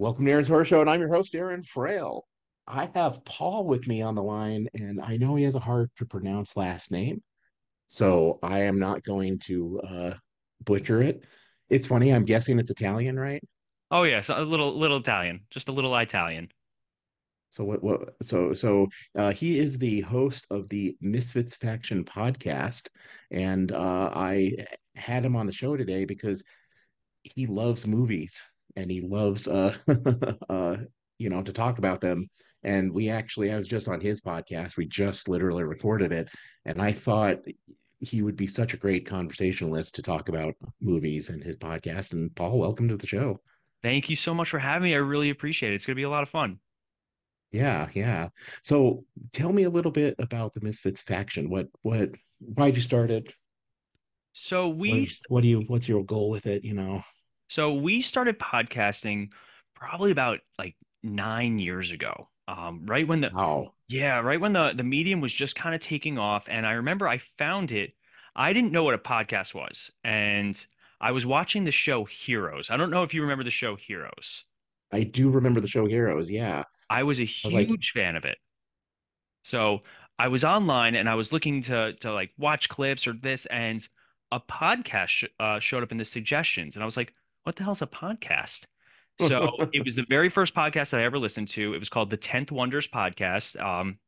Welcome to Aaron's Horror Show, and I'm your host, Aaron Frale. I have Paul with me on the line, and I know he has a hard-to-pronounce last name, so I am not going to butcher it. It's funny, I'm guessing it's Italian, right? Oh yeah, so a little Italian, just a little Italian. So So he is the host of the Misfit Faction podcast, and I had him on the show today because he loves movies. And he loves, to talk about them. And I was just on his podcast. We just literally recorded it. And I thought he would be such a great conversationalist to talk about movies and his podcast. And Paul, welcome to the show. Thank you so much for having me. I really appreciate it. It's going to be a lot of fun. Yeah. So tell me a little bit about the Misfits Faction. Why'd you start it? So what's your goal with it? So we started podcasting probably about like 9 years ago, right when the medium was just kind of taking off. And I remember I found it. I didn't know what a podcast was, and I was watching the show Heroes. I don't know if you remember the show Heroes. I do remember the show Heroes. Yeah, I was a huge fan of it. So I was online and I was looking to like watch clips or this, and a podcast showed up in the suggestions, and I was like, what the hell's a podcast? So it was the very first podcast that I ever listened to. It was called the 10th Wonders Podcast.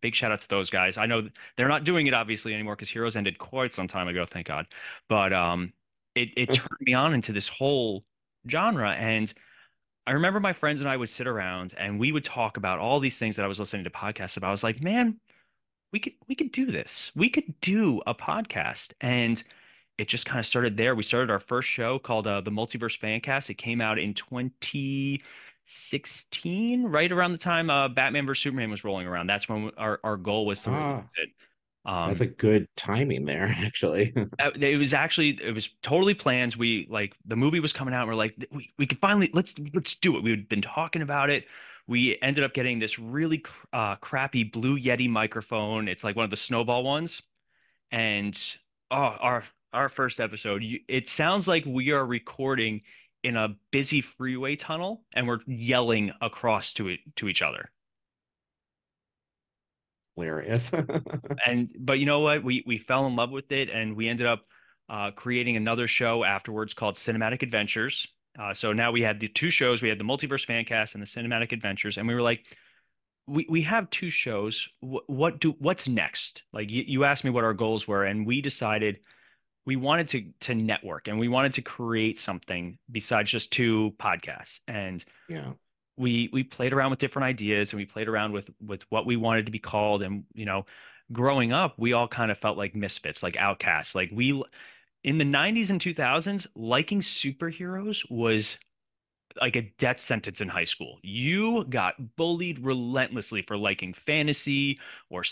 Big shout out to those guys. I know they're not doing it obviously anymore because Heroes ended quite some time ago, thank God. But it turned me on into this whole genre. And I remember my friends and I would sit around and we would talk about all these things that I was listening to podcasts about. I was like, man, we could do this. We could do a podcast. And it just kind of started there. We started our first show called The Multiverse Fancast. It came out in 2016, right around the time Batman vs. Superman was rolling around. That's when our goal was to release it. That's a good timing there, actually. it was totally planned. We the movie was coming out. And we're like, we could finally let's do it. We'd been talking about it. We ended up getting this really crappy Blue Yeti microphone. It's like one of the snowball ones, and our first episode, it sounds like we are recording in a busy freeway tunnel and we're yelling across to each other. Hilarious. But you know what? We fell in love with it, and we ended up creating another show afterwards called Cinematic Adventures. So now we had the two shows. We had the Multiverse Fancast and the Cinematic Adventures, and we were like, we have two shows. What's next? Like you asked me what our goals were, and we decided we wanted to network, and we wanted to create something besides just two podcasts. And we played around with different ideas, and we played around with what we wanted to be called. And, growing up, we all kind of felt like misfits, like outcasts. Like we, in the 90s and 2000s, liking superheroes was like a death sentence in high school. You got bullied relentlessly for liking fantasy or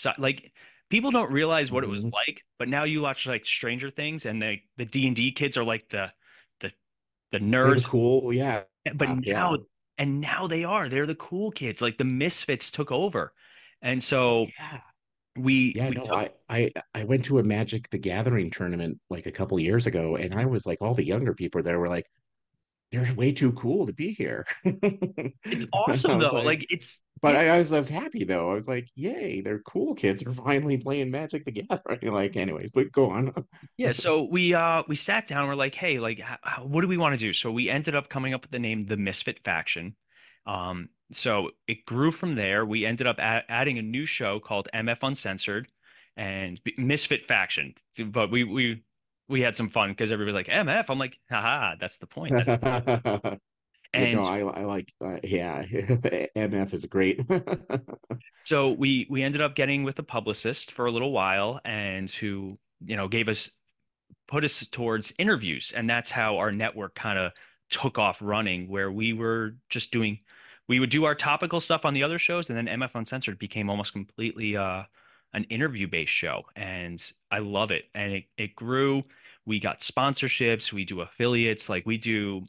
people don't realize what it was like, but now you watch like Stranger Things, and the D&D kids are like the nerds. Cool, yeah. But now they are. They're the cool kids. Like the misfits took over, and so I went to a Magic the Gathering tournament like a couple of years ago, and I was like, all the younger people there were like, they're way too cool to be here. It's awesome though. I was happy though. I was like, yay, they're cool kids. They're finally playing Magic the Gathering. Like, anyways, but go on. Yeah. So we sat down. We're like, hey, like, what do we want to do? So we ended up coming up with the name, the Misfit Faction. So it grew from there. We ended up adding a new show called MF Uncensored and Misfit Faction. But we had some fun because everybody's like MF. I'm like, haha, that's the point. That's the point. And I like, MF is great. So we ended up getting with a publicist for a little while, and who, put us towards interviews. And that's how our network kind of took off running, where we were just we would do our topical stuff on the other shows. And then MF Uncensored became almost completely, an interview-based show, and I love it. And it grew. We got sponsorships. We do affiliates. Like we do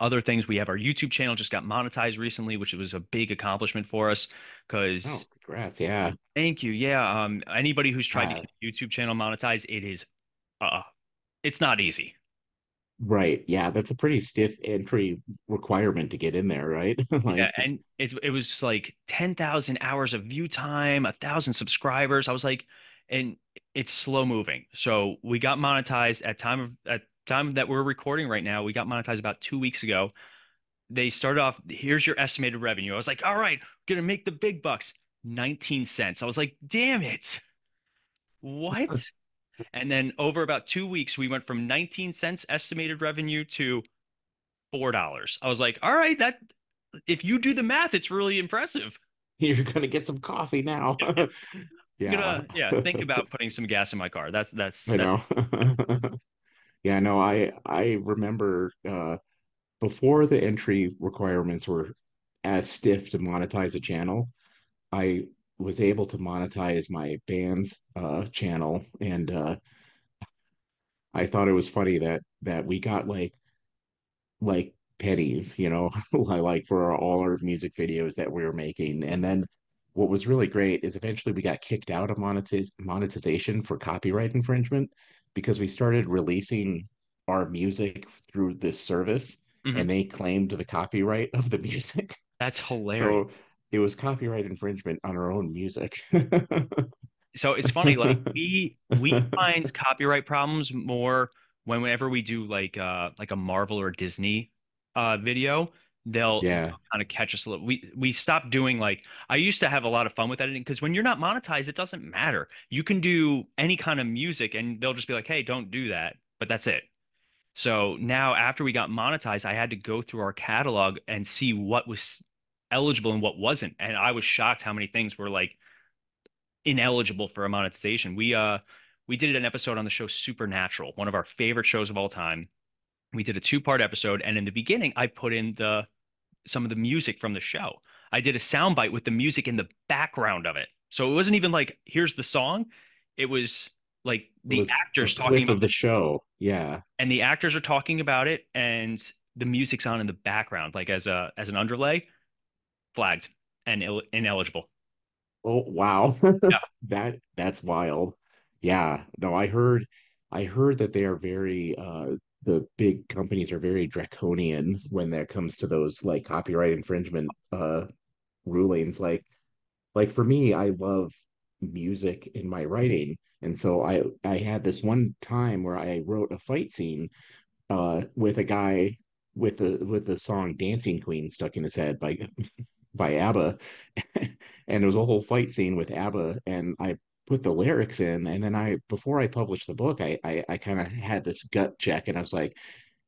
other things. We have our YouTube channel just got monetized recently, which was a big accomplishment for us. Because congrats! Yeah, thank you. Yeah. Anybody who's tried to get a YouTube channel monetized, it's not easy. Right. Yeah, that's a pretty stiff entry requirement to get in there, right? Like, yeah, and it was just like 10,000 hours of view time, 1,000 subscribers. I was like, and it's slow moving. So we got monetized at time that we're recording right now. We got monetized about 2 weeks ago. They started off, here's your estimated revenue. I was like, all right, we're gonna make the big bucks, 19 cents. I was like, damn it. What? And then over about 2 weeks, we went from 19 cents estimated revenue to $4. I was like, all right, that if you do the math, it's really impressive. You're going to get some coffee now. Yeah. Think about putting some gas in my car. That's. Yeah, no, I remember before the entry requirements were as stiff to monetize a channel, I was able to monetize my band's channel, and I thought it was funny that we got like pennies, you know, like for all our music videos that we were making. And then what was really great is eventually we got kicked out of monetization for copyright infringement because we started releasing our music through this service, mm-hmm. and they claimed the copyright of the music. That's hilarious. So, it was copyright infringement on our own music. So it's funny, like we find copyright problems more whenever we do like a Marvel or Disney video. They'll kind of catch us a little. We stopped doing, like, I used to have a lot of fun with editing because when you're not monetized, it doesn't matter. You can do any kind of music and they'll just be like, hey, don't do that. But that's it. So now after we got monetized, I had to go through our catalog and see what was eligible and what wasn't, and I was shocked how many things were like ineligible for a monetization. We did an episode on the show Supernatural, one of our favorite shows of all time. We did a two-part episode, and in the beginning I put in some of the music from the show. I did a soundbite with the music in the background of it, so it wasn't even like here's the song. It was like the actors talking about the show, yeah, and the actors are talking about it and the music's on in the background like as an underlay. Flagged and ineligible. Oh wow. Yeah. That's wild. Yeah. No, I heard that they are very the big companies are very draconian when it comes to those like copyright infringement rulings. Like for me, I love music in my writing. And so I had this one time where I wrote a fight scene with a guy with the song Dancing Queen stuck in his head by ABBA. And it was a whole fight scene with ABBA, and I put the lyrics in, and then before I published the book, I kind of had this gut check and I was like,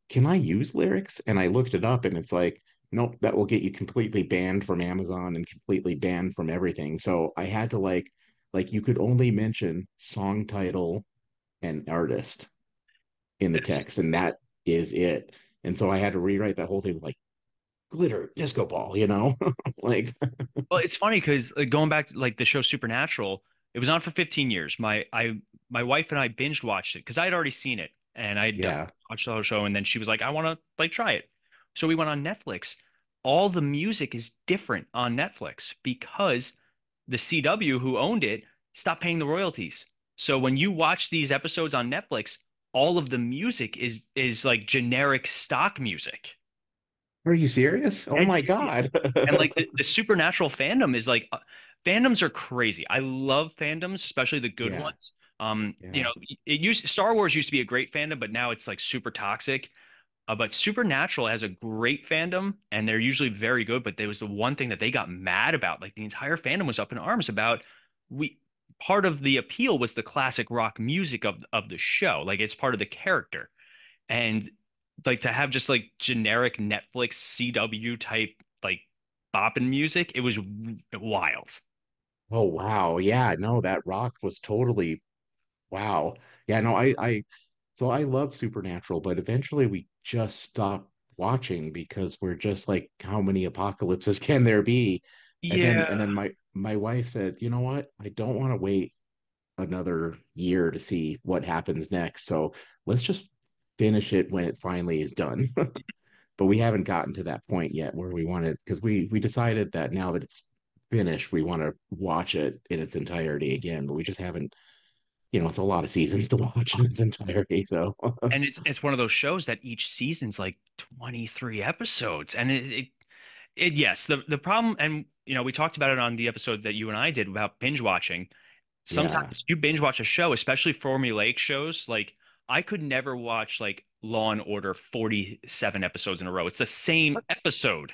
can I use lyrics? And I looked it up and it's like, nope, that will get you completely banned from Amazon and completely banned from everything. So I had to like you could only mention song title and artist in the text, and that is it. And so I had to rewrite that whole thing with like glitter, disco ball, you know, like. Well, it's funny because going back to like the show Supernatural, it was on for 15 years. My wife and I binge watched it because I had already seen it, and I watched the whole show. And then she was like, I want to like try it. So we went on Netflix. All the music is different on Netflix because the CW who owned it stopped paying the royalties. So when you watch these episodes on Netflix, all of the music is like generic stock music. Are you serious? Oh my God. And like the Supernatural fandom is like, fandoms are crazy. I love fandoms, especially the good ones. You know, Star Wars used to be a great fandom, but now it's like super toxic. But Supernatural has a great fandom, and they're usually very good. But there was the one thing that they got mad about, like the entire fandom was up in arms about. Part of the appeal was the classic rock music of the show. Like it's part of the character, and like to have just like generic Netflix CW type, like bopping music. It was wild. Oh, wow. Yeah, no, that rock was totally. Wow. Yeah, no, so I love Supernatural, but eventually we just stopped watching because we're just like, how many apocalypses can there be? Yeah. And then my wife said, you know what? I don't want to wait another year to see what happens next. So let's just finish it when it finally is done. But we haven't gotten to that point yet where we wanted, because we decided that now that it's finished, we want to watch it in its entirety again, but we just haven't. you know, it's a lot of seasons to watch in its entirety. So, and it's one of those shows that each season's like 23 episodes, and it yes, the problem, and you know, we talked about it on the episode that you and I did about binge watching. Sometimes you binge watch a show, especially formulaic shows. Like I could never watch like Law and Order 47 episodes in a row. It's the same episode.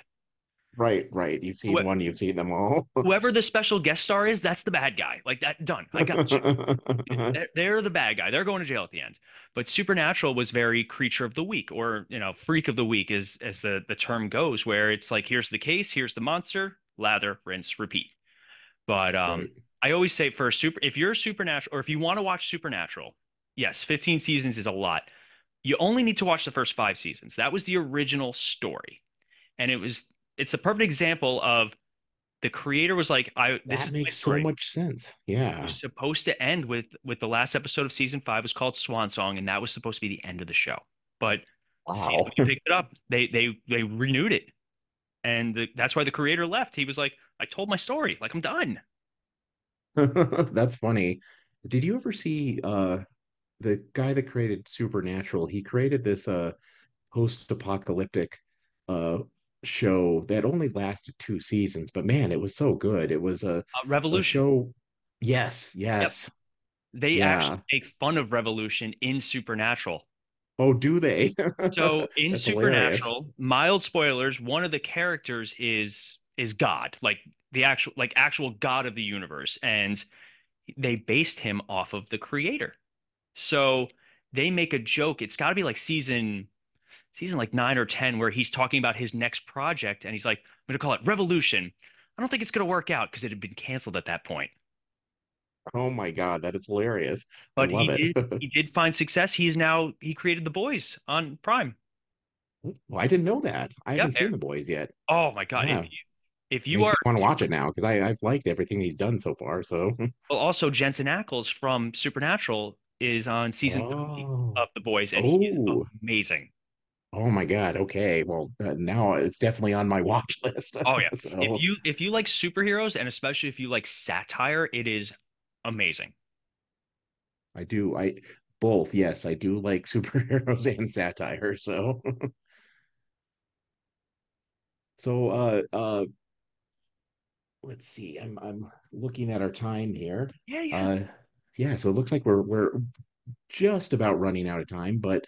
Right. You've seen one, you've seen them all. Whoever the special guest star is, that's the bad guy. Like that, done. I got you. They're the bad guy. They're going to jail at the end. But Supernatural was very creature of the week, or you know, freak of the week, as the term goes, where it's like, here's the case, here's the monster, lather, rinse, repeat. But right. I always say for if you're Supernatural, or if you want to watch Supernatural, yes, 15 seasons is a lot. You only need to watch the first 5 seasons. That was the original story, and it's a perfect example of the creator was like, this makes so much sense. Yeah. It was supposed to end with the last episode of season 5 was called Swan Song. And that was supposed to be the end of the show, but wow. You picked it up. They renewed it. And that's why the creator left. He was like, I told my story. Like I'm done. That's funny. Did you ever see, the guy that created Supernatural? He created this, post-apocalyptic, show that only lasted 2 seasons, but man, it was so good. It was a Revolution show. Yes. Yep. They actually make fun of Revolution in Supernatural. Oh, do they? So in Supernatural, hilarious. Mild spoilers, one of the characters is God, like the actual God of the universe, and they based him off of the creator. So they make a joke. It's got to be like season like 9 or 10, where he's talking about his next project, and he's like, I'm going to call it Revolution. I don't think it's going to work out, because it had been canceled at that point. Oh my God, that is hilarious. But he did find success. He created The Boys on Prime. Well, I didn't know that. I haven't seen The Boys yet. Oh my God. Yeah. I want to watch it now, because I've liked everything he's done so far. So, well, also Jensen Ackles from Supernatural is on season 3 of The Boys, and he is amazing. Oh my God. Okay. Well, now it's definitely on my watch list. Oh yeah. So, if you like superheroes, and especially if you like satire, it is amazing. I do. Yes, I do like superheroes and satire. So, let's see, I'm looking at our time here. Yeah. Yeah. So it looks like we're just about running out of time, but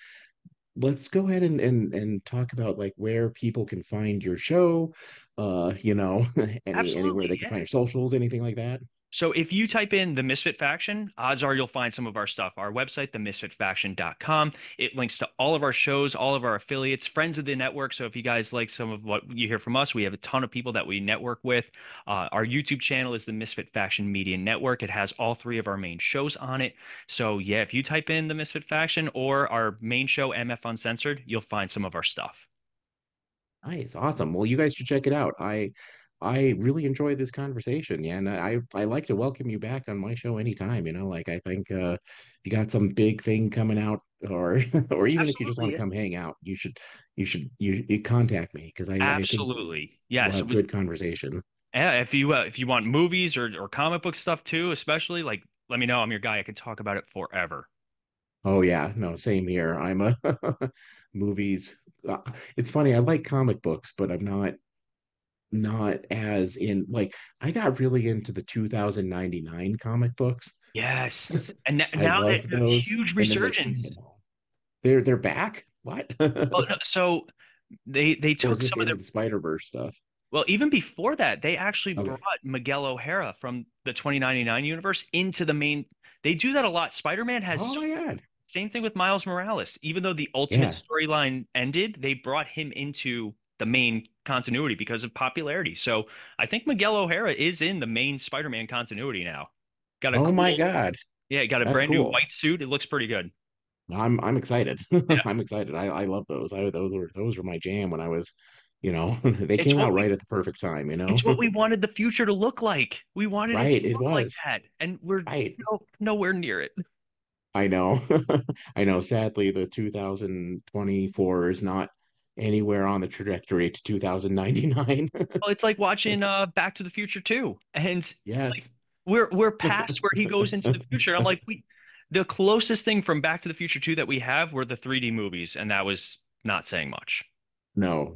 let's go ahead and talk about like where people can find your show, anywhere they can find your socials, anything like that. So if you type in The Misfit Faction, odds are you'll find some of our stuff. Our website, themisfitfaction.com. It links to all of our shows, all of our affiliates, friends of the network. So if you guys like some of what you hear from us, we have a ton of people that we network with. Our YouTube channel is the Misfit Faction Media Network. It has all 3 of our main shows on it. So yeah, if you type in The Misfit Faction or our main show, MF Uncensored, you'll find some of our stuff. Nice. Awesome. Well, you guys should check it out. I really enjoyed this conversation, and I like to welcome you back on my show anytime. You know, like I think if you got some big thing coming out, or even if you just want to come hang out, you should contact me, because I think we'll have a good conversation. Yeah, if you want movies or comic book stuff too, especially, like let me know. I'm your guy. I can talk about it forever. Oh yeah, no, same here. I'm a movies. It's funny. I like comic books, but I'm not as in, like, I got really into the 2099 comic books. Yes. And now that huge resurgence. They're back. What? Well, no, so they took some of their Spider-Verse stuff. Well, even before that, they actually brought Miguel O'Hara from the 2099 universe into the main. They do that a lot. Spider-Man has same thing with Miles Morales. Even though the Ultimate storyline ended, they brought him into the main continuity because of popularity. So I think Miguel O'Hara is in the main Spider-Man continuity now. Got a brand new white suit. It looks pretty good. I'm excited. Yeah. I'm excited. I love those. Those were my jam when I was, they came out right at the perfect time. It's what we wanted the future to look like. We wanted it to look like that, and we're nowhere near it. I know. I know. Sadly, the 2024 is not anywhere on the trajectory to 2099. Well, it's like watching Back to the Future 2, and we're past where he goes into the future. I'm like, The closest thing from Back to the Future 2 that we have were the 3D movies, and that was not saying much. No.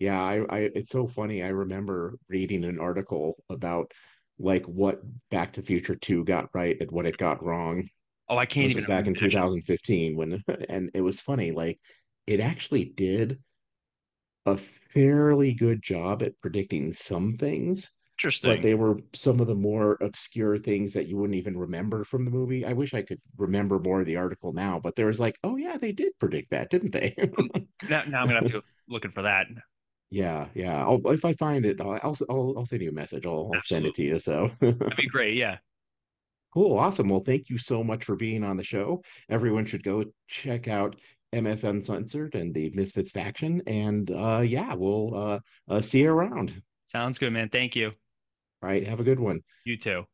Yeah, I it's so funny. I remember reading an article about like what Back to the Future 2 got right and what it got wrong. Oh, I can't even imagine. This was back in 2015 when, and it was funny. Like, it actually did a fairly good job at predicting some things. Interesting. But they were some of the more obscure things that you wouldn't even remember from the movie. I wish I could remember more of the article now, but there was like, oh yeah, they did predict that, didn't they? Now I'm gonna have to go looking for that. Yeah. If I find it, I'll send you a message. I'll send it to you. So that'd be great. Yeah. Cool. Awesome. Well, thank you so much for being on the show. Everyone should go check out MF Uncensored and the Misfits Faction, and we'll see you around. Sounds good, man. Thank you. All right. Have a good one. You too.